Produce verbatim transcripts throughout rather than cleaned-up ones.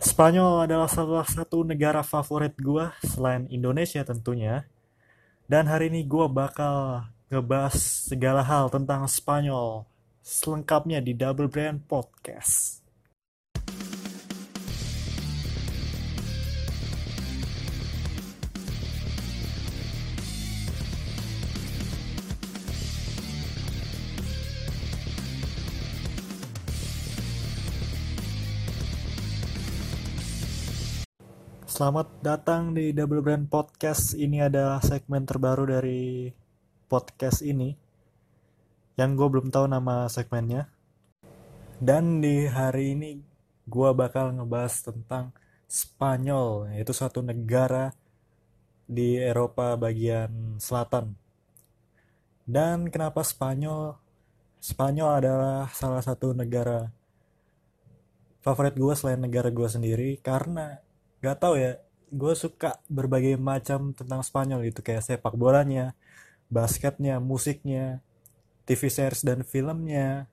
Spanyol adalah salah satu negara favorit gue, selain Indonesia tentunya. Dan hari ini gue bakal ngebahas segala hal tentang Spanyol selengkapnya di Double Brand Podcast. Selamat datang di Double Brand Podcast. Ini adalah segmen terbaru dari podcast ini, yang gue belum tahu nama segmennya. Dan di hari ini gue bakal ngebahas tentang Spanyol, yaitu suatu negara di Eropa bagian selatan. Dan kenapa Spanyol? Spanyol adalah salah satu negara favorit gue selain negara gue sendiri, karena gak tau ya, gue suka berbagai macam tentang Spanyol gitu. Kayak sepak bolanya, basketnya, musiknya, T V series dan filmnya.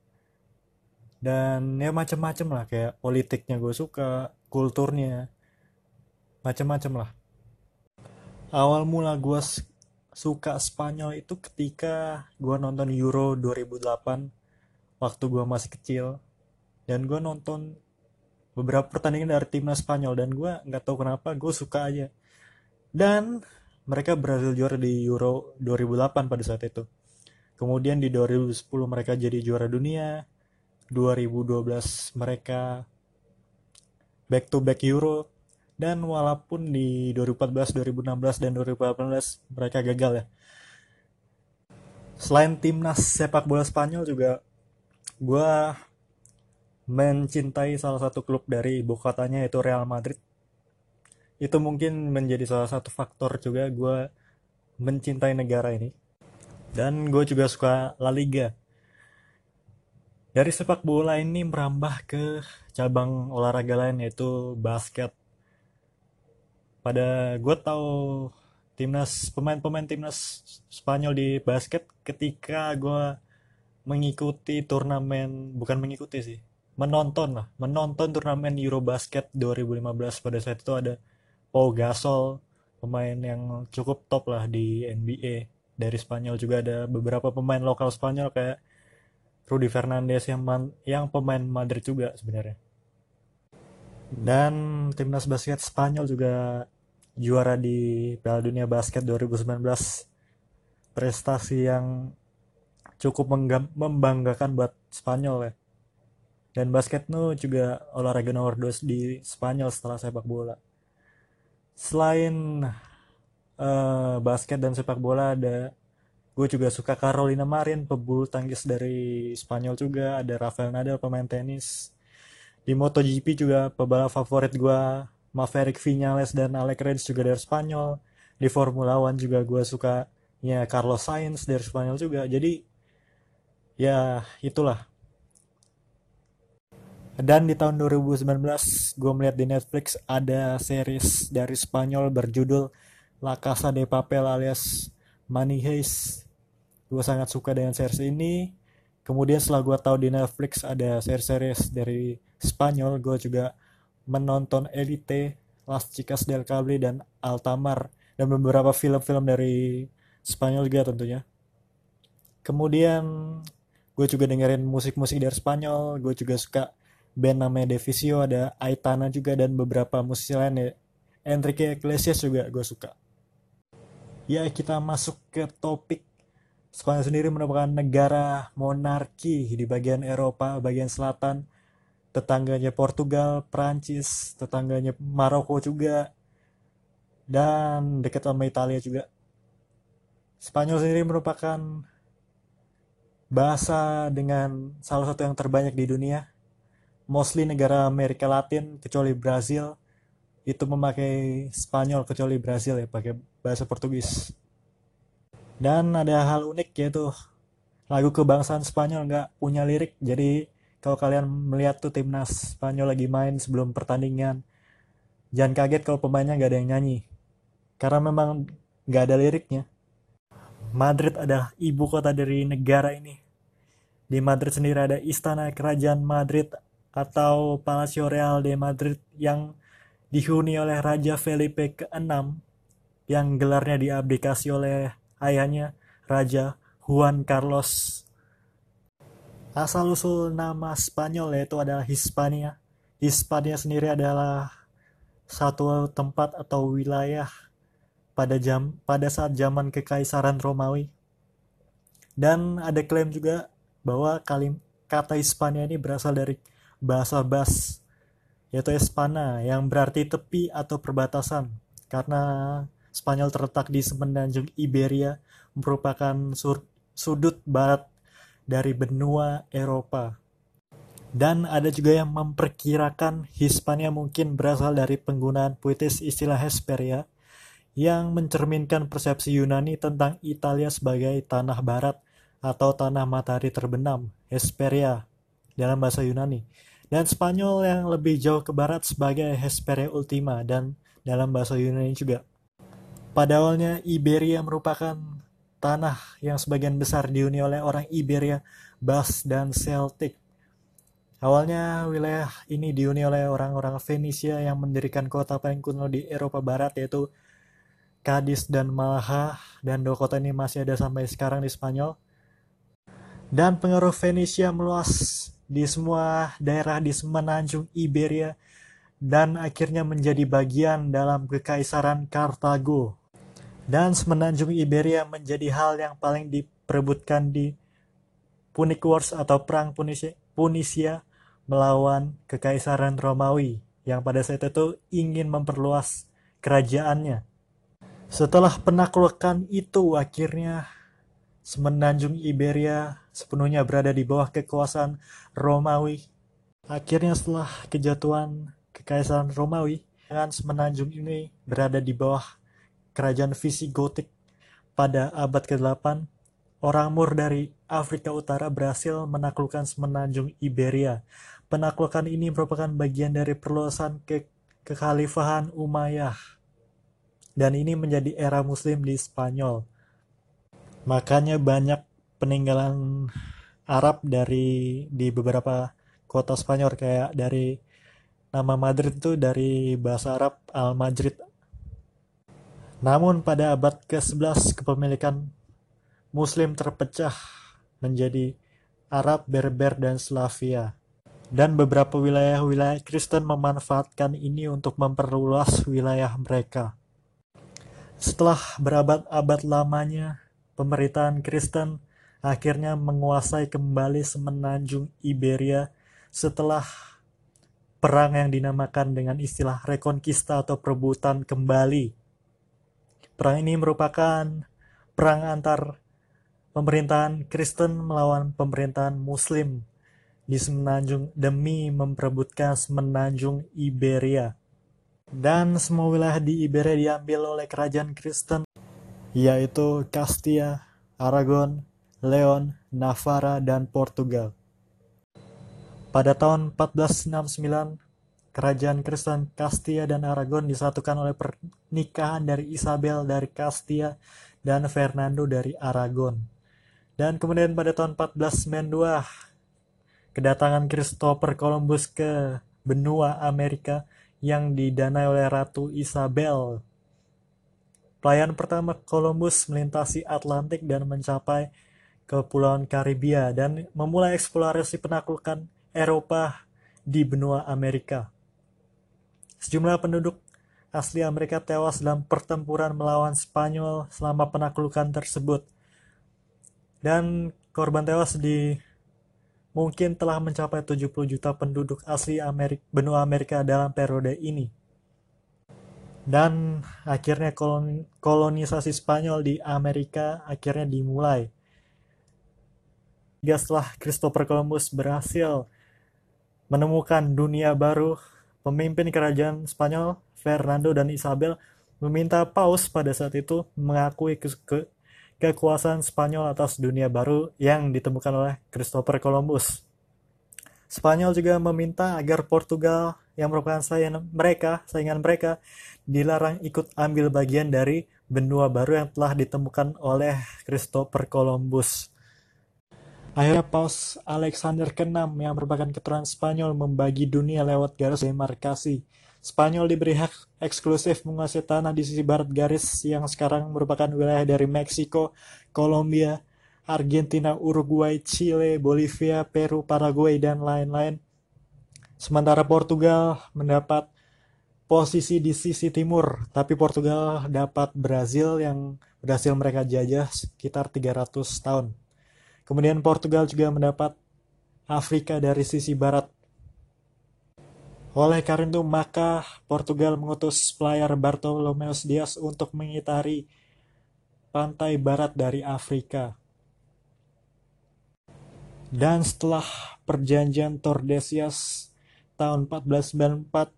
Dan ya macam-macam lah, kayak politiknya gue suka, kulturnya, macam-macam lah. Awal mula gue suka Spanyol itu ketika gue nonton Euro dua ribu delapan waktu gue masih kecil. Dan gue nonton beberapa pertandingan dari timnas Spanyol, dan gue gak tahu kenapa, gue suka aja. Dan mereka berhasil juara di Euro dua ribu delapan pada saat itu. Kemudian di dua ribu sepuluh mereka jadi juara dunia, dua ribu dua belas mereka back to back Euro, dan walaupun di dua ribu empat belas, dua ribu enam belas, dan dua ribu delapan belas mereka gagal ya. Selain timnas sepak bola Spanyol juga, gue mencintai salah satu klub dari ibu kotanya, yaitu Real Madrid. Itu mungkin menjadi salah satu faktor juga gue mencintai negara ini. Dan gue juga suka La Liga. Dari sepak bola ini merambah ke cabang olahraga lain, yaitu basket. Pada gue tahu timnas pemain-pemain timnas Spanyol di basket ketika gue mengikuti turnamen, bukan mengikuti sih, menonton lah, menonton turnamen Euro Basket dua ribu lima belas. Pada saat itu ada Paul Gasol, pemain yang cukup top lah di N B A. Dari Spanyol juga ada beberapa pemain lokal Spanyol kayak Rudy Fernandez yang man, yang pemain Madrid juga sebenarnya. Dan timnas basket Spanyol juga juara di Piala Dunia Basket dua ribu sembilan belas. Prestasi yang cukup menggam, membanggakan buat Spanyol ya. Dan basket itu juga olahraga nomor dua di Spanyol setelah sepak bola. Selain uh, basket dan sepak bola, ada gue juga suka Carolina Marin, pebulu tangkis dari Spanyol juga. Ada Rafael Nadal, pemain tenis. Di MotoGP juga pebalap favorit gue, Maverick Vinales dan Alex Rins juga dari Spanyol. Di Formula One juga gue suka ya Carlos Sainz dari Spanyol juga. Jadi ya itulah. Dan di tahun dua ribu sembilan belas gue melihat di Netflix ada series dari Spanyol berjudul La Casa de Papel alias Money Heist. Gue sangat suka dengan series ini. Kemudian setelah gue tahu di Netflix ada series-series dari Spanyol, gue juga menonton Elite, Las Chicas del Cable, dan Altamar. Dan beberapa film-film dari Spanyol juga tentunya. Kemudian gue juga dengerin musik-musik dari Spanyol. Gue juga suka band namanya Divisio, ada Aitana juga, dan beberapa musisi lainnya. Enrique Iglesias juga gue suka. Ya, kita masuk ke topik. Spanyol sendiri merupakan negara monarki di bagian Eropa, bagian selatan. Tetangganya Portugal, Perancis, tetangganya Maroko juga. Dan dekat sama Italia juga. Spanyol sendiri merupakan bahasa dengan salah satu yang terbanyak di dunia. Mostly negara Amerika Latin, kecuali Brazil, itu memakai Spanyol, kecuali Brazil ya, pakai bahasa Portugis. Dan ada hal unik, yaitu lagu kebangsaan Spanyol nggak punya lirik. Jadi kalau kalian melihat tuh timnas Spanyol lagi main sebelum pertandingan, jangan kaget kalau pemainnya nggak ada yang nyanyi, karena memang nggak ada liriknya. Madrid adalah ibu kota dari negara ini. Di Madrid sendiri ada Istana Kerajaan Madrid, atau Palacio Real de Madrid yang dihuni oleh Raja Felipe keenam yang gelarnya diabdikasi oleh ayahnya Raja Juan Carlos. Asal-usul nama Spanyol yaitu adalah Hispania. Hispania sendiri adalah satu tempat atau wilayah pada jam pada saat zaman Kekaisaran Romawi. Dan ada klaim juga bahwa kalim, kata Hispania ini berasal dari bahasa Bas, yaitu Espana, yang berarti tepi atau perbatasan. Karena Spanyol terletak di semenanjung Iberia, merupakan sur, sudut barat dari benua Eropa. Dan ada juga yang memperkirakan Hispania mungkin berasal dari penggunaan puitis istilah Hesperia yang mencerminkan persepsi Yunani tentang Italia sebagai tanah barat atau tanah matahari terbenam, Hesperia dalam bahasa Yunani. Dan Spanyol yang lebih jauh ke barat sebagai Hesperia Ultima dan dalam bahasa Yunani juga. Pada awalnya Iberia merupakan tanah yang sebagian besar dihuni oleh orang Iberia, Basque, dan Celtic. Awalnya wilayah ini dihuni oleh orang-orang Fenisia yang mendirikan kota paling kuno di Eropa Barat yaitu Cadiz dan Malaga, dan dua kota ini masih ada sampai sekarang di Spanyol. Dan pengaruh Fenisia meluas di semua daerah di semenanjung Iberia dan akhirnya menjadi bagian dalam Kekaisaran Kartago. Dan semenanjung Iberia menjadi hal yang paling diperebutkan di Punic Wars atau Perang Punisia. Punisia melawan Kekaisaran Romawi yang pada saat itu ingin memperluas kerajaannya. Setelah penaklukan itu, akhirnya semenanjung Iberia sepenuhnya berada di bawah kekuasaan Romawi. Akhirnya setelah kejatuhan Kekaisaran Romawi, semenanjung ini berada di bawah kerajaan Visigotik pada abad kedelapan. Orang Moor dari Afrika Utara berhasil menaklukkan semenanjung Iberia. Penaklukan ini merupakan bagian dari perluasan ke kekhalifahan Umayyah. Dan ini menjadi era Muslim di Spanyol. Makanya banyak peninggalan Arab dari di beberapa kota Spanyol, kayak dari nama Madrid itu dari bahasa Arab Al-Madrid. Namun pada abad kesebelas kepemilikan Muslim terpecah menjadi Arab, Berber, dan Slavia. Dan beberapa wilayah-wilayah Kristen memanfaatkan ini untuk memperluas wilayah mereka. Setelah berabad-abad lamanya, pemerintahan Kristen akhirnya menguasai kembali semenanjung Iberia setelah perang yang dinamakan dengan istilah Reconquista atau perebutan kembali. Perang ini merupakan perang antar pemerintahan Kristen melawan pemerintahan Muslim di semenanjung demi memperebutkan semenanjung Iberia. Dan semua wilayah di Iberia diambil oleh kerajaan Kristen, yaitu Castilla, Aragon, Leon, Navarra, dan Portugal. Pada tahun empat belas enam puluh sembilan, kerajaan Kristen Castilla dan Aragon disatukan oleh pernikahan dari Isabel dari Castilla dan Fernando dari Aragon. Dan kemudian pada tahun empat belas sembilan puluh dua, kedatangan Christopher Columbus ke benua Amerika yang didanai oleh Ratu Isabel. Pelayaran pertama Columbus melintasi Atlantik dan mencapai Kepulauan Karibia dan memulai eksplorasi penaklukan Eropa di benua Amerika. Sejumlah penduduk asli Amerika tewas dalam pertempuran melawan Spanyol selama penaklukan tersebut. Dan korban tewas di mungkin telah mencapai tujuh puluh juta penduduk asli Amerika, benua Amerika dalam periode ini. Dan akhirnya kolon, kolonisasi Spanyol di Amerika akhirnya dimulai. Setelah Christopher Columbus berhasil menemukan dunia baru, pemimpin kerajaan Spanyol Fernando dan Isabel meminta paus pada saat itu mengakui ke- ke- kekuasaan Spanyol atas dunia baru yang ditemukan oleh Christopher Columbus. Spanyol juga meminta agar Portugal yang merupakan saingan mereka, saingan mereka dilarang ikut ambil bagian dari benua baru yang telah ditemukan oleh Christopher Columbus. Akhirnya Paus Alexander keenam yang merupakan keturunan Spanyol membagi dunia lewat garis demarkasi. Spanyol diberi hak eksklusif menguasai tanah di sisi barat garis yang sekarang merupakan wilayah dari Meksiko, Kolombia, Argentina, Uruguay, Chile, Bolivia, Peru, Paraguay, dan lain-lain. Sementara Portugal mendapat posisi di sisi timur, tapi Portugal dapat Brazil yang berhasil mereka jajah sekitar tiga ratus tahun. Kemudian Portugal juga mendapat Afrika dari sisi barat. Oleh karena itu, maka Portugal mengutus pelayar Bartolomeu Dias untuk mengitari pantai barat dari Afrika. Dan setelah perjanjian Tordesillas tahun empat belas sembilan puluh empat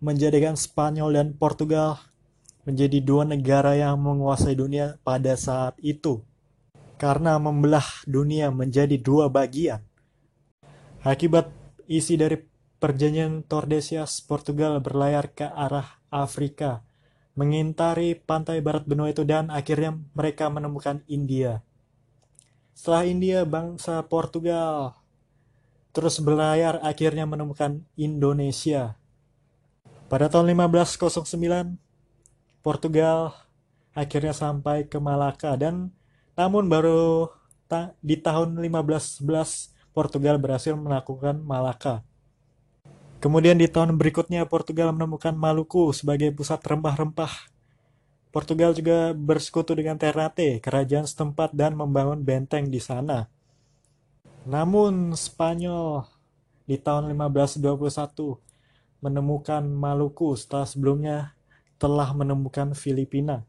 menjadikan Spanyol dan Portugal menjadi dua negara yang menguasai dunia pada saat itu, karena membelah dunia menjadi dua bagian. Akibat isi dari Perjanjian Tordesillas, Portugal berlayar ke arah Afrika, mengintari pantai barat benua itu, dan akhirnya mereka menemukan India. Setelah India, bangsa Portugal terus berlayar akhirnya menemukan Indonesia. Pada tahun lima belas nol sembilan, Portugal akhirnya sampai ke Malaga, dan namun baru ta- di tahun lima belas sebelas Portugal berhasil menaklukkan Malaga. Kemudian di tahun berikutnya Portugal menemukan Maluku sebagai pusat rempah-rempah. Portugal juga bersekutu dengan Ternate, kerajaan setempat, dan membangun benteng di sana. Namun Spanyol di tahun lima belas dua puluh satu menemukan Maluku setelah sebelumnya telah menemukan Filipina.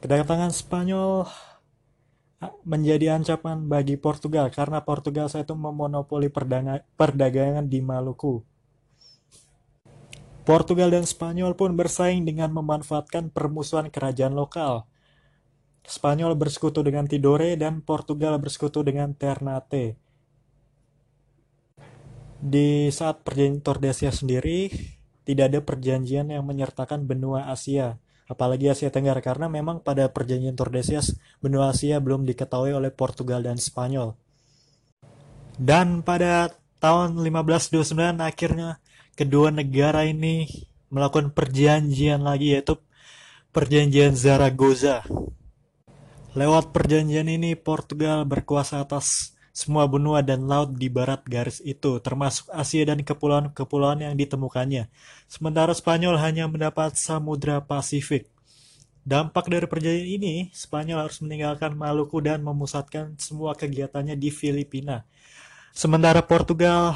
Kedatangan Spanyol menjadi ancaman bagi Portugal karena Portugal saat itu memonopoli perdang- perdagangan di Maluku. Portugal dan Spanyol pun bersaing dengan memanfaatkan permusuhan kerajaan lokal. Spanyol bersekutu dengan Tidore dan Portugal bersekutu dengan Ternate. Di saat perjanjian Tordesillas sendiri, tidak ada perjanjian yang menyertakan benua Asia, apalagi Asia Tenggara, karena memang pada perjanjian Tordesillas benua Asia belum diketahui oleh Portugal dan Spanyol. Dan pada tahun lima belas dua puluh sembilan akhirnya kedua negara ini melakukan perjanjian lagi, yaitu perjanjian Zaragoza. Lewat perjanjian ini Portugal berkuasa atas semua benua dan laut di barat garis itu, termasuk Asia dan kepulauan-kepulauan yang ditemukannya. Sementara Spanyol hanya mendapat Samudra Pasifik. Dampak dari perjanjian ini, Spanyol harus meninggalkan Maluku dan memusatkan semua kegiatannya di Filipina. Sementara Portugal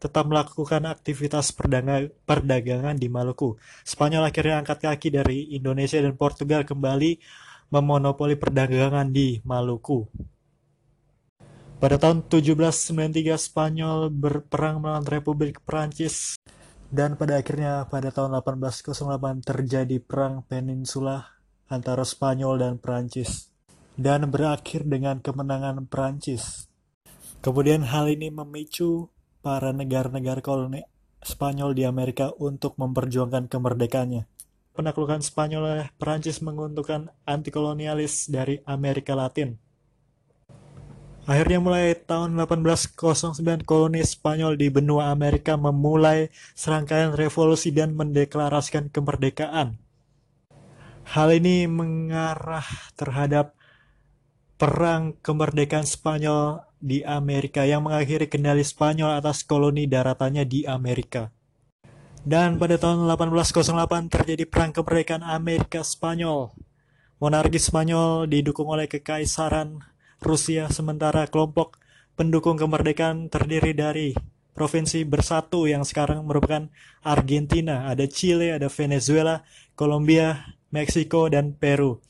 tetap melakukan aktivitas perdagang- perdagangan di Maluku. Spanyol akhirnya angkat kaki dari Indonesia dan Portugal kembali memonopoli perdagangan di Maluku. Pada tahun tujuh belas sembilan puluh tiga Spanyol berperang melawan Republik Perancis, dan pada akhirnya pada tahun delapan belas nol delapan terjadi perang peninsula antara Spanyol dan Perancis dan berakhir dengan kemenangan Perancis. Kemudian hal ini memicu para negara-negara koloni Spanyol di Amerika untuk memperjuangkan kemerdekaannya. Penaklukan Spanyol oleh Perancis menguntungkan antikolonialis dari Amerika Latin. Akhirnya mulai tahun delapan belas nol sembilan koloni Spanyol di benua Amerika memulai serangkaian revolusi dan mendeklarasikan kemerdekaan. Hal ini mengarah terhadap perang kemerdekaan Spanyol di Amerika yang mengakhiri kendali Spanyol atas koloni daratannya di Amerika. Dan pada tahun delapan belas nol delapan terjadi perang kemerdekaan Amerika Spanyol. Monarki Spanyol didukung oleh Kekaisaran Rusia, sementara kelompok pendukung kemerdekaan terdiri dari provinsi bersatu yang sekarang merupakan Argentina, ada Chile, ada Venezuela, Kolombia, Meksiko, dan Peru.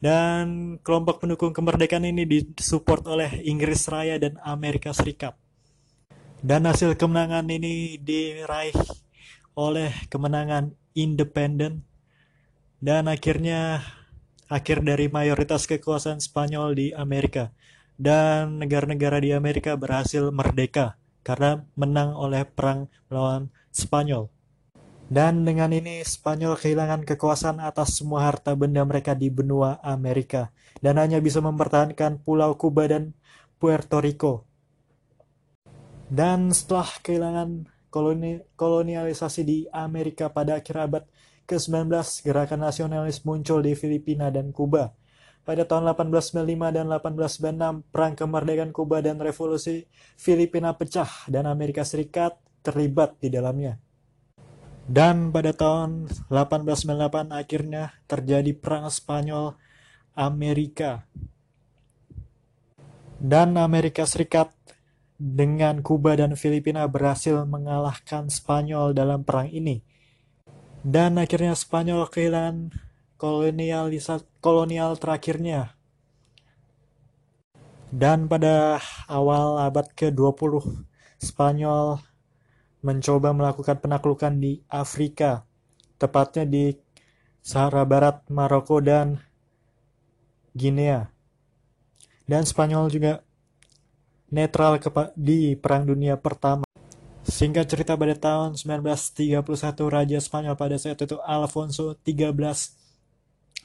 Dan kelompok pendukung kemerdekaan ini disupport oleh Inggris Raya dan Amerika Serikat. Dan hasil kemenangan ini diraih oleh kemenangan independen, dan akhirnya akhir dari mayoritas kekuasaan Spanyol di Amerika, dan negara-negara di Amerika berhasil merdeka karena menang oleh perang melawan Spanyol. Dan dengan ini Spanyol kehilangan kekuasaan atas semua harta benda mereka di benua Amerika dan hanya bisa mempertahankan Pulau Kuba dan Puerto Rico. Dan setelah kehilangan koloni- kolonialisasi di Amerika pada akhir abad kesembilan belas, gerakan nasionalis muncul di Filipina dan Kuba. Pada tahun delapan belas sembilan puluh lima dan delapan belas sembilan puluh enam, Perang Kemerdekaan Kuba dan Revolusi Filipina pecah dan Amerika Serikat terlibat di dalamnya. Dan pada tahun delapan belas sembilan puluh delapan akhirnya terjadi Perang Spanyol Amerika. Dan Amerika Serikat dengan Kuba dan Filipina berhasil mengalahkan Spanyol dalam perang ini. Dan akhirnya Spanyol kehilangan kolonial, kolonial terakhirnya. Dan pada awal abad ke dua puluh, Spanyol mencoba melakukan penaklukan di Afrika, tepatnya di Sahara Barat, Maroko, dan Guinea. Dan Spanyol juga netral di Perang Dunia Pertama. Singkat cerita, pada tahun sembilan belas tiga puluh satu Raja Spanyol pada saat itu Alfonso tiga belas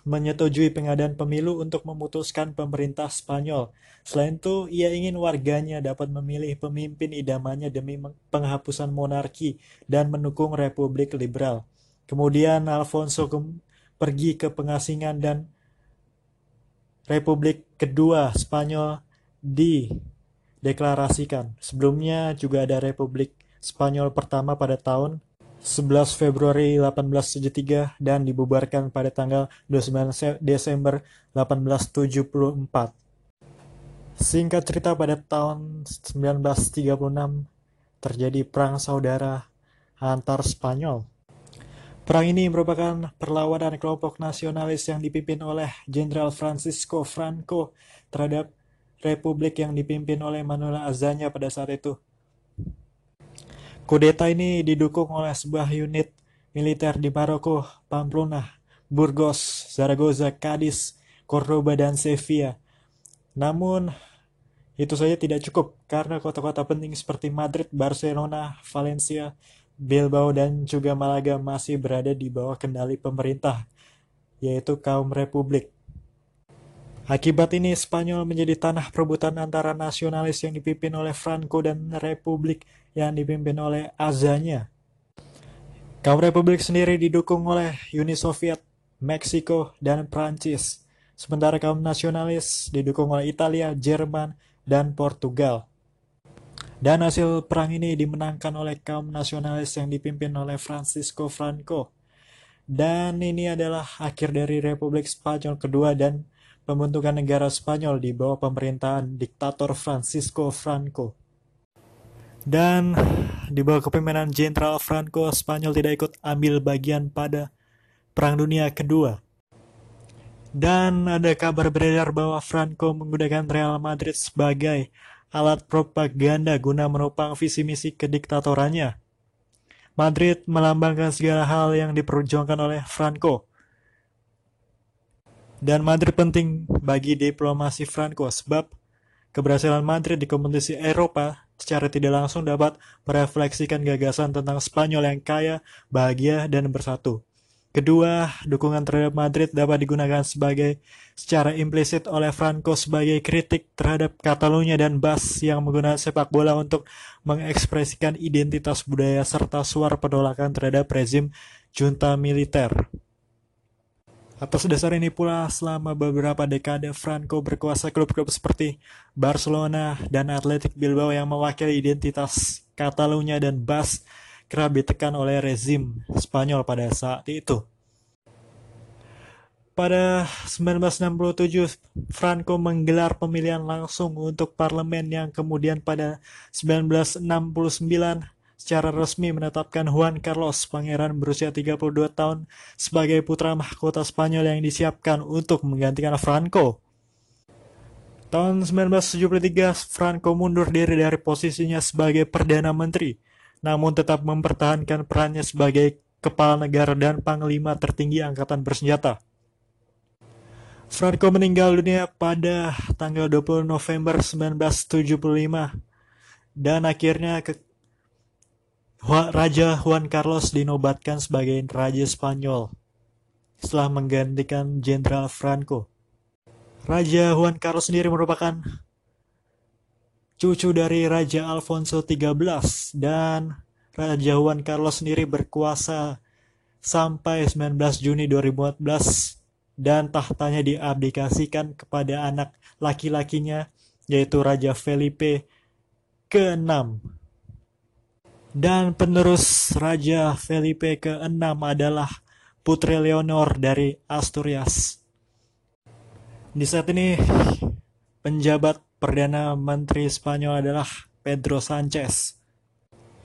menyetujui pengadaan pemilu untuk memutuskan pemerintah Spanyol. Selain itu, ia ingin warganya dapat memilih pemimpin idamannya demi penghapusan monarki dan mendukung Republik Liberal. Kemudian Alfonso ke- pergi ke pengasingan dan Republik Kedua Spanyol dideklarasikan. Sebelumnya juga ada Republik Spanyol Pertama pada tahun sebelas Februari delapan belas tujuh puluh tiga dan dibubarkan pada tanggal dua puluh sembilan Desember delapan belas tujuh puluh empat. Singkat cerita, pada tahun sembilan belas tiga puluh enam terjadi Perang Saudara antar Spanyol. Perang ini merupakan perlawanan kelompok nasionalis yang dipimpin oleh Jenderal Francisco Franco terhadap republik yang dipimpin oleh Manuel Azaña pada saat itu. Kudeta ini didukung oleh sebuah unit militer di Maroko, Pamplona, Burgos, Zaragoza, Cadiz, Cordoba, dan Sevilla. Namun, itu saja tidak cukup karena kota-kota penting seperti Madrid, Barcelona, Valencia, Bilbao, dan juga Malaga masih berada di bawah kendali pemerintah, yaitu kaum republik. Akibat ini, Spanyol menjadi tanah perebutan antara nasionalis yang dipimpin oleh Franco dan republik yang dipimpin oleh Azaña. Kaum republik sendiri didukung oleh Uni Soviet, Meksiko, dan Prancis. Sementara kaum nasionalis didukung oleh Italia, Jerman, dan Portugal. Dan hasil perang ini dimenangkan oleh kaum nasionalis yang dipimpin oleh Francisco Franco. Dan ini adalah akhir dari Republik Spanyol Kedua dan pembentukan negara Spanyol di bawah pemerintahan diktator Francisco Franco. Dan di bawah kepemimpinan Jenderal Franco, Spanyol tidak ikut ambil bagian pada Perang Dunia Kedua. Dan ada kabar beredar bahwa Franco menggunakan Real Madrid sebagai alat propaganda guna menopang visi misi kediktatorannya. Madrid melambangkan segala hal yang diperjuangkan oleh Franco. Dan Madrid penting bagi diplomasi Franco sebab keberhasilan Madrid di kompetisi Eropa secara tidak langsung dapat merefleksikan gagasan tentang Spanyol yang kaya, bahagia, dan bersatu. Kedua, dukungan terhadap Madrid dapat digunakan sebagai secara implisit oleh Franco sebagai kritik terhadap Catalunya dan Basque yang menggunakan sepak bola untuk mengekspresikan identitas budaya serta suara penolakan terhadap rezim junta militer. Atas dasar ini pula, selama beberapa dekade Franco berkuasa klub-klub seperti Barcelona dan Athletic Bilbao yang mewakili identitas Catalunya dan Basque kerap ditekan oleh rezim Spanyol pada saat itu. Pada sembilan belas enam puluh tujuh, Franco menggelar pemilihan langsung untuk parlemen yang kemudian pada sembilan belas enam puluh sembilan secara resmi menetapkan Juan Carlos, pangeran berusia tiga puluh dua tahun, sebagai putra mahkota Spanyol yang disiapkan untuk menggantikan Franco. Tahun sembilan belas tujuh puluh tiga, Franco mundur diri dari posisinya sebagai Perdana Menteri, namun tetap mempertahankan perannya sebagai kepala negara dan panglima tertinggi angkatan bersenjata. Franco meninggal dunia pada tanggal dua puluh November sembilan belas tujuh puluh lima dan akhirnya ke... Raja Juan Carlos dinobatkan sebagai Raja Spanyol setelah menggantikan Jenderal Franco. Raja Juan Carlos sendiri merupakan cucu dari Raja Alfonso the thirteenth, dan Raja Juan Carlos sendiri berkuasa sampai sembilan belas Juni dua ribu empat belas, dan tahtanya diabdikasikan kepada anak laki-lakinya, yaitu Raja Felipe the sixth. Dan penerus Raja Felipe the sixth adalah Putri Leonor dari Asturias. Di saat ini, penjabat Perdana Menteri Spanyol adalah Pedro Sanchez,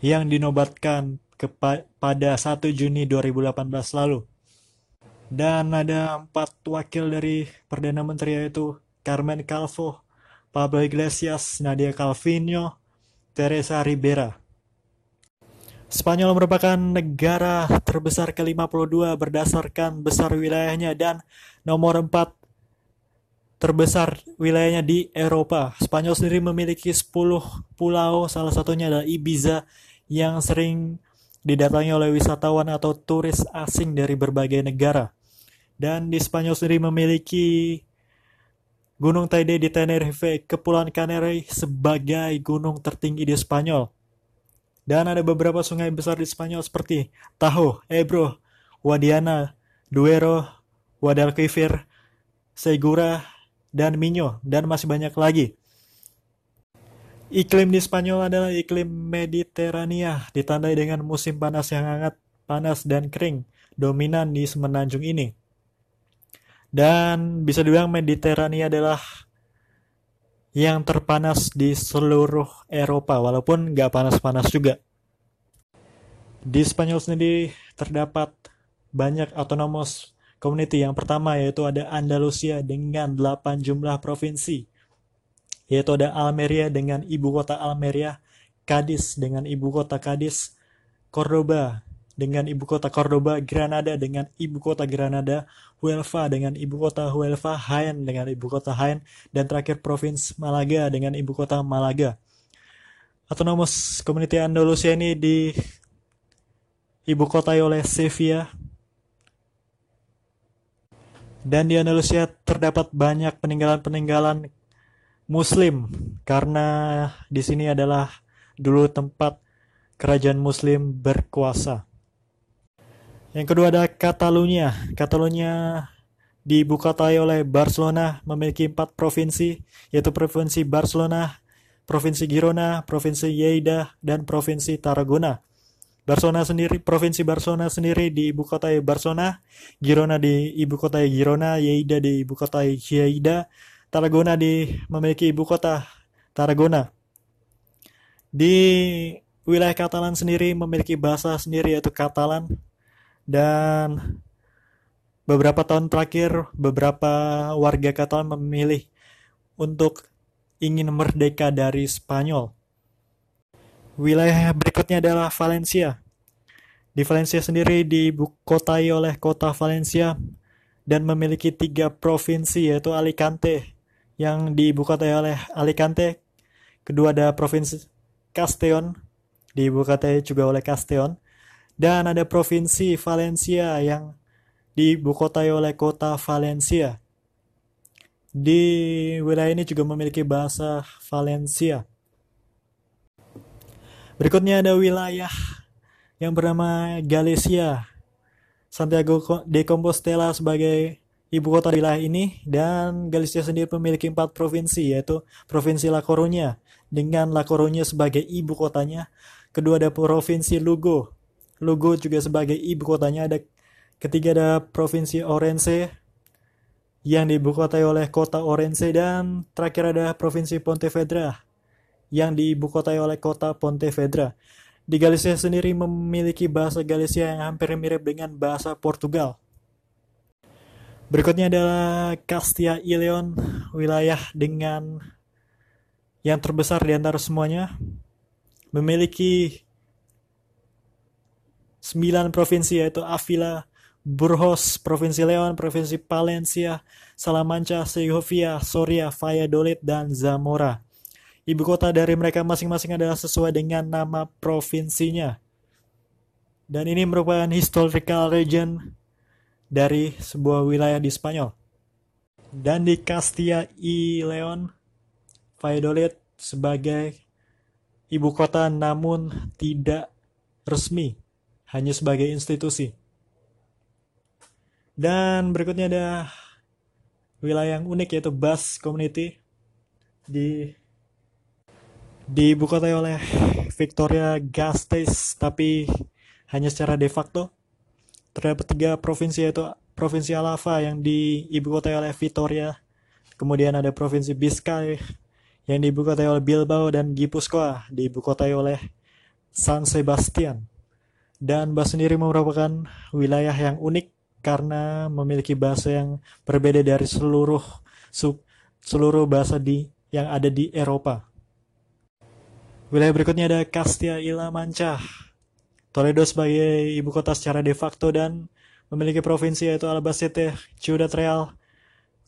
yang dinobatkan kepa- pada satu Juni dua ribu delapan belas lalu. Dan ada empat wakil dari Perdana Menteri, yaitu Carmen Calvo, Pablo Iglesias, Nadia Calviño, Teresa Ribera. Spanyol merupakan negara terbesar ke lima puluh dua berdasarkan besar wilayahnya dan nomor empat terbesar wilayahnya di Eropa. Spanyol sendiri memiliki sepuluh pulau, salah satunya adalah Ibiza yang sering didatangi oleh wisatawan atau turis asing dari berbagai negara. Dan di Spanyol sendiri memiliki Gunung Teide di Tenerife, Kepulauan Kanari sebagai gunung tertinggi di Spanyol. Dan ada beberapa sungai besar di Spanyol seperti Tahoe, Ebro, Guadiana, Duero, Guadalquivir, Segura, dan Miño, dan masih banyak lagi. Iklim di Spanyol adalah iklim Mediterania, ditandai dengan musim panas yang hangat, panas, dan kering, dominan di semenanjung ini. Dan bisa dibilang Mediterania adalah yang terpanas di seluruh Eropa, walaupun nggak panas-panas juga. Di Spanyol sendiri terdapat banyak autonomous community. Yang pertama yaitu ada Andalusia dengan delapan jumlah provinsi, yaitu ada Almeria dengan ibu kota Almeria, Cadiz dengan ibu kota Cadiz, Cordoba dengan ibu kota Cordoba, Granada dengan ibu kota Granada, Huelva dengan ibu kota Huelva, Jaén dengan ibu kota Jaén, dan terakhir provinsi Malaga dengan ibu kota Malaga. Autonomous Community Andalusia ini di ibu kota oleh Sevilla. Dan di Andalusia terdapat banyak peninggalan-peninggalan Muslim, karena di sini adalah dulu tempat kerajaan Muslim berkuasa. Yang kedua ada Catalunya. Catalunya dibukatai oleh Barcelona, memiliki empat provinsi, yaitu Provinsi Barcelona, Provinsi Girona, Provinsi Lleida, dan Provinsi Tarragona. Barcelona sendiri, Provinsi Barcelona sendiri dibukatai Barcelona, Girona dibukatai Girona, Lleida dibukatai Lleida, Tarragona di memiliki ibu kota Tarragona. Di wilayah Catalan sendiri memiliki bahasa sendiri, yaitu Catalan. Dan beberapa tahun terakhir, beberapa warga Catalan memilih untuk ingin merdeka dari Spanyol. Wilayah berikutnya adalah Valencia. Di Valencia sendiri dibukotai oleh kota Valencia dan memiliki tiga provinsi, yaitu Alicante yang dibukotai oleh Alicante. Kedua ada provinsi Castellón, dibukotai juga oleh Castellón. Dan ada Provinsi Valencia yang dibukotai oleh kota Valencia. Di wilayah ini juga memiliki bahasa Valencia. Berikutnya ada wilayah yang bernama Galicia. Santiago de Compostela sebagai ibu kota wilayah ini. Dan Galicia sendiri memiliki empat provinsi, yaitu Provinsi La Coruña dengan La Coruña sebagai ibu kotanya. Kedua ada Provinsi Lugo. Lugo juga sebagai ibu kotanya. Ada ketiga ada Provinsi Orense yang diibukotai oleh kota Orense, dan terakhir ada Provinsi Pontevedra yang diibukotai oleh kota Pontevedra. Di Galicia sendiri memiliki bahasa Galicia yang hampir mirip dengan bahasa Portugal. Berikutnya adalah Castilla y León, wilayah dengan yang terbesar di antara semuanya, memiliki sembilan provinsi, yaitu Avila, Burgos, Provinsi Leon, Provinsi Palencia, Salamanca, Segovia, Soria, Valladolid, dan Zamora. Ibu kota dari mereka masing-masing adalah sesuai dengan nama provinsinya. Dan ini merupakan historical region dari sebuah wilayah di Spanyol. Dan di Castilla y León, Valladolid, sebagai ibu kota namun tidak resmi, hanya sebagai institusi. Dan berikutnya ada wilayah yang unik, yaitu Basque Community di dibukatai oleh Victoria Gasteiz, tapi hanya secara de facto. Terdapat tiga provinsi, yaitu Provinsi Álava yang diibukotai oleh Vitoria, kemudian ada Provinsi Biscay yang diibukotai oleh Bilbao, dan Gipuzkoa diibukotai oleh San Sebastian. Dan Basque sendiri merupakan wilayah yang unik karena memiliki bahasa yang berbeda dari seluruh sub, seluruh bahasa di yang ada di Eropa. Wilayah berikutnya ada Castilla y La Mancha. Toledo sebagai ibu kota secara de facto dan memiliki provinsi, yaitu Albacete, Ciudad Real,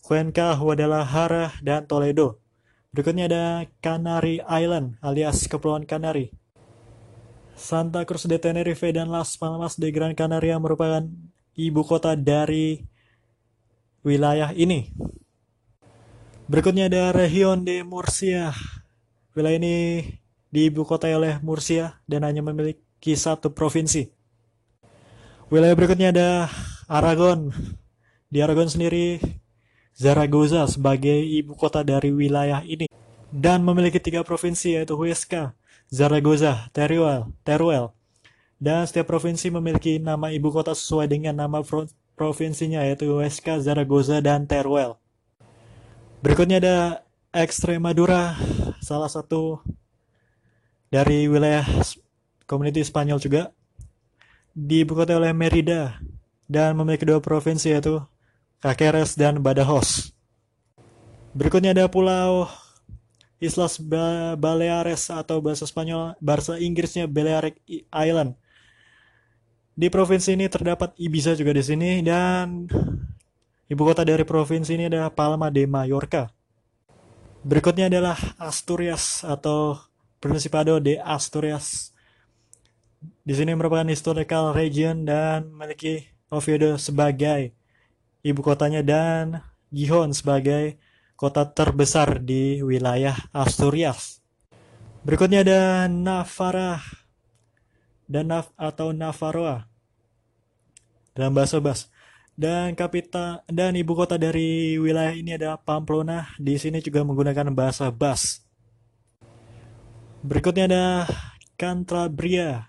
Cuenca, Guadalajara, dan Toledo. Berikutnya ada Canary Island alias Kepulauan Kanari. Santa Cruz de Tenerife dan Las Palmas de Gran Canaria merupakan ibu kota dari wilayah ini. Berikutnya ada Región de Murcia. Wilayah ini diibukotai oleh Murcia dan hanya memiliki satu provinsi. Wilayah berikutnya ada Aragon. Di Aragon sendiri, Zaragoza sebagai ibu kota dari wilayah ini dan memiliki tiga provinsi, yaitu Huesca, Zaragoza, Teruel, Teruel. Dan setiap provinsi memiliki nama ibu kota sesuai dengan nama pro- provinsinya, yaitu Huesca, Zaragoza, dan Teruel. Berikutnya ada Extremadura, salah satu dari wilayah komuniti Spanyol juga. Diibukotai oleh Merida dan memiliki dua provinsi, yaitu Cáceres dan Badajoz. Berikutnya ada Pulau Islas Baleares atau bahasa Spanyol, bahasa Inggrisnya Balearic Island. Di provinsi ini terdapat Ibiza juga di sini, dan ibu kota dari provinsi ini adalah Palma de Mallorca. Berikutnya adalah Asturias atau Principado de Asturias. Di sini merupakan historical region dan memiliki Oviedo sebagai ibu kotanya dan Gijón sebagai kota terbesar di wilayah Asturias. Berikutnya ada Navarra dan Nav- atau Navarroa dalam bahasa Basque. Dan kapital dan ibu kota dari wilayah ini adalah Pamplona. Di sini juga menggunakan bahasa Basque. Berikutnya ada Cantabria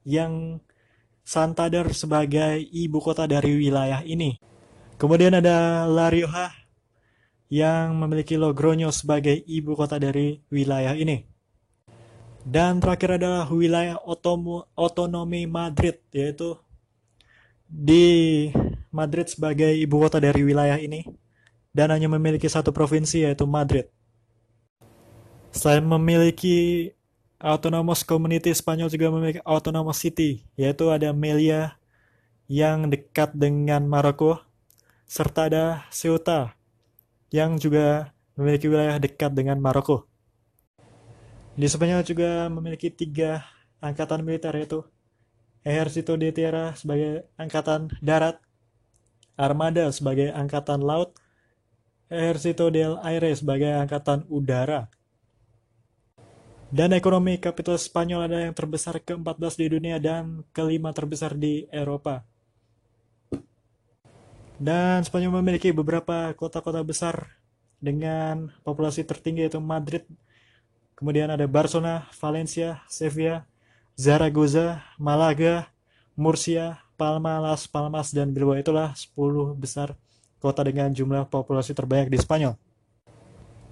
yang Santander sebagai ibu kota dari wilayah ini. Kemudian ada La Rioja yang memiliki Logroño sebagai ibu kota dari wilayah ini. Dan terakhir adalah wilayah otomo- otonomi Madrid, yaitu di Madrid sebagai ibu kota dari wilayah ini dan hanya memiliki satu provinsi, yaitu Madrid. Selain memiliki autonomous community, Spanyol juga memiliki autonomous city, yaitu ada Melilla yang dekat dengan Maroko, serta ada Ceuta yang juga memiliki wilayah dekat dengan Maroko. Di Spanyol juga memiliki tiga angkatan militer, yaitu Ejército de Tierra sebagai angkatan darat, Armada sebagai angkatan laut, Ejército del Aire sebagai angkatan udara. Dan ekonomi kapital Spanyol ada yang terbesar keempat belas di dunia dan kelima terbesar di Eropa. Dan Spanyol memiliki beberapa kota-kota besar dengan populasi tertinggi, yaitu Madrid, kemudian ada Barcelona, Valencia, Sevilla, Zaragoza, Malaga, Murcia, Palma, Las Palmas, dan Bilbao. Itulah sepuluh besar kota dengan jumlah populasi terbanyak di Spanyol.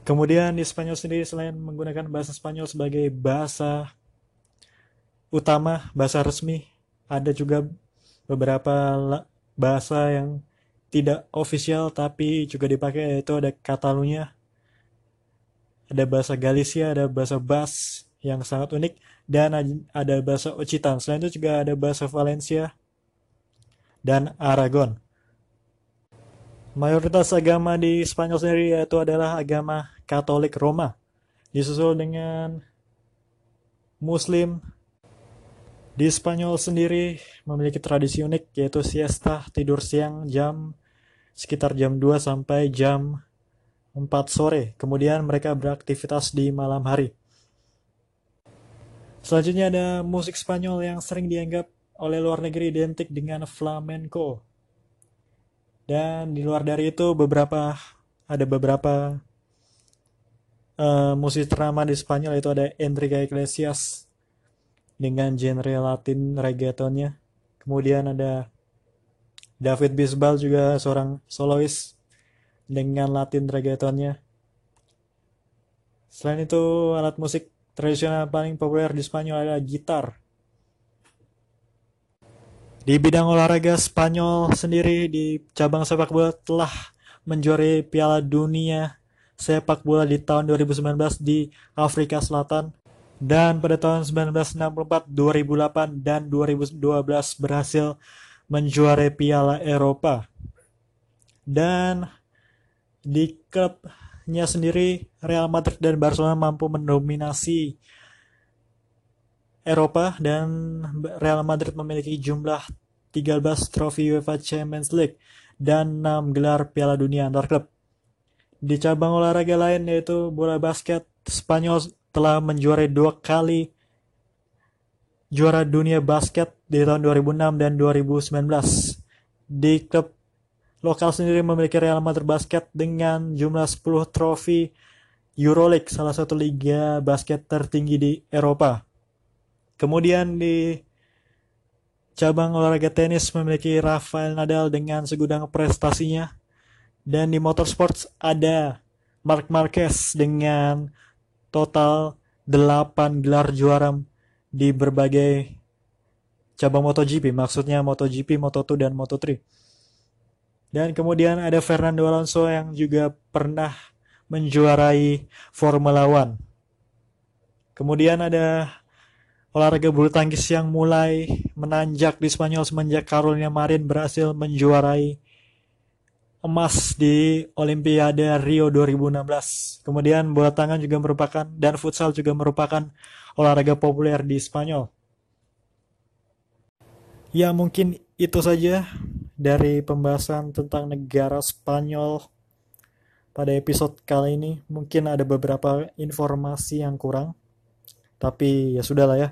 Kemudian di Spanyol sendiri, selain menggunakan bahasa Spanyol sebagai bahasa utama, bahasa resmi, ada juga beberapa bahasa yang tidak ofisial tapi juga dipakai, yaitu ada Catalunya, ada bahasa Galicia, ada bahasa Basque yang sangat unik, dan ada bahasa Occitan. Selain itu juga ada bahasa Valencia dan Aragon. Mayoritas agama di Spanyol sendiri yaitu adalah agama Katolik Roma, disusul dengan Muslim. Di Spanyol sendiri memiliki tradisi unik, yaitu siesta, tidur siang jam sekitar jam dua sampai jam empat empat sore, kemudian mereka beraktivitas di malam hari. Selanjutnya ada musik Spanyol yang sering dianggap oleh luar negeri identik dengan flamenco. Dan di luar dari itu beberapa ada beberapa uh, musik drama di Spanyol, yaitu ada Enrique Iglesias dengan genre Latin reggaetonnya. Kemudian ada David Bisbal, juga seorang solois dengan Latin reggaetonnya. Selain itu, alat musik tradisional paling populer di Spanyol adalah gitar. Di bidang olahraga, Spanyol sendiri di cabang sepak bola telah menjuarai Piala Dunia sepak bola di tahun dua ribu sembilan belas di Afrika Selatan, dan pada tahun seribu sembilan ratus enam puluh empat, dua ribu delapan, dan dua ribu dua belas berhasil menjuarai Piala Eropa. Dan di klubnya sendiri, Real Madrid dan Barcelona mampu mendominasi Eropa, dan Real Madrid memiliki jumlah tiga belas trofi UEFA Champions League dan enam gelar Piala Dunia antar klub. Di cabang olahraga lain, yaitu bola basket, Spanyol telah menjuarai dua kali juara dunia basket di tahun dua ribu enam dan dua ribu sembilan belas. Di klub lokal sendiri memiliki Real Madrid basket dengan jumlah sepuluh trofi EuroLeague, salah satu liga basket tertinggi di Eropa. Kemudian di cabang olahraga tenis memiliki Rafael Nadal dengan segudang prestasinya. Dan di motorsports ada Marc Marquez dengan total delapan gelar juara di berbagai cabang MotoGP. Maksudnya MotoGP, Moto dua, dan Moto tiga. Dan kemudian ada Fernando Alonso yang juga pernah menjuarai Formula satu. Kemudian ada olahraga bulu tangkis yang mulai menanjak di Spanyol semenjak Carolina Marin berhasil menjuarai emas di Olimpiade Rio dua ribu enam belas. Kemudian bola tangan juga merupakan, dan futsal juga merupakan olahraga populer di Spanyol. Ya, mungkin itu saja dari pembahasan tentang negara Spanyol pada episode kali ini. Mungkin ada beberapa informasi yang kurang, tapi ya sudahlah ya.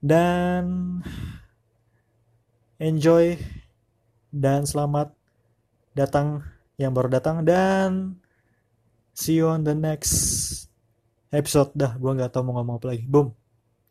Dan enjoy dan selamat datang yang baru datang, dan see you on the next episode. Dah, gue gak tau mau ngomong apa lagi. Boom.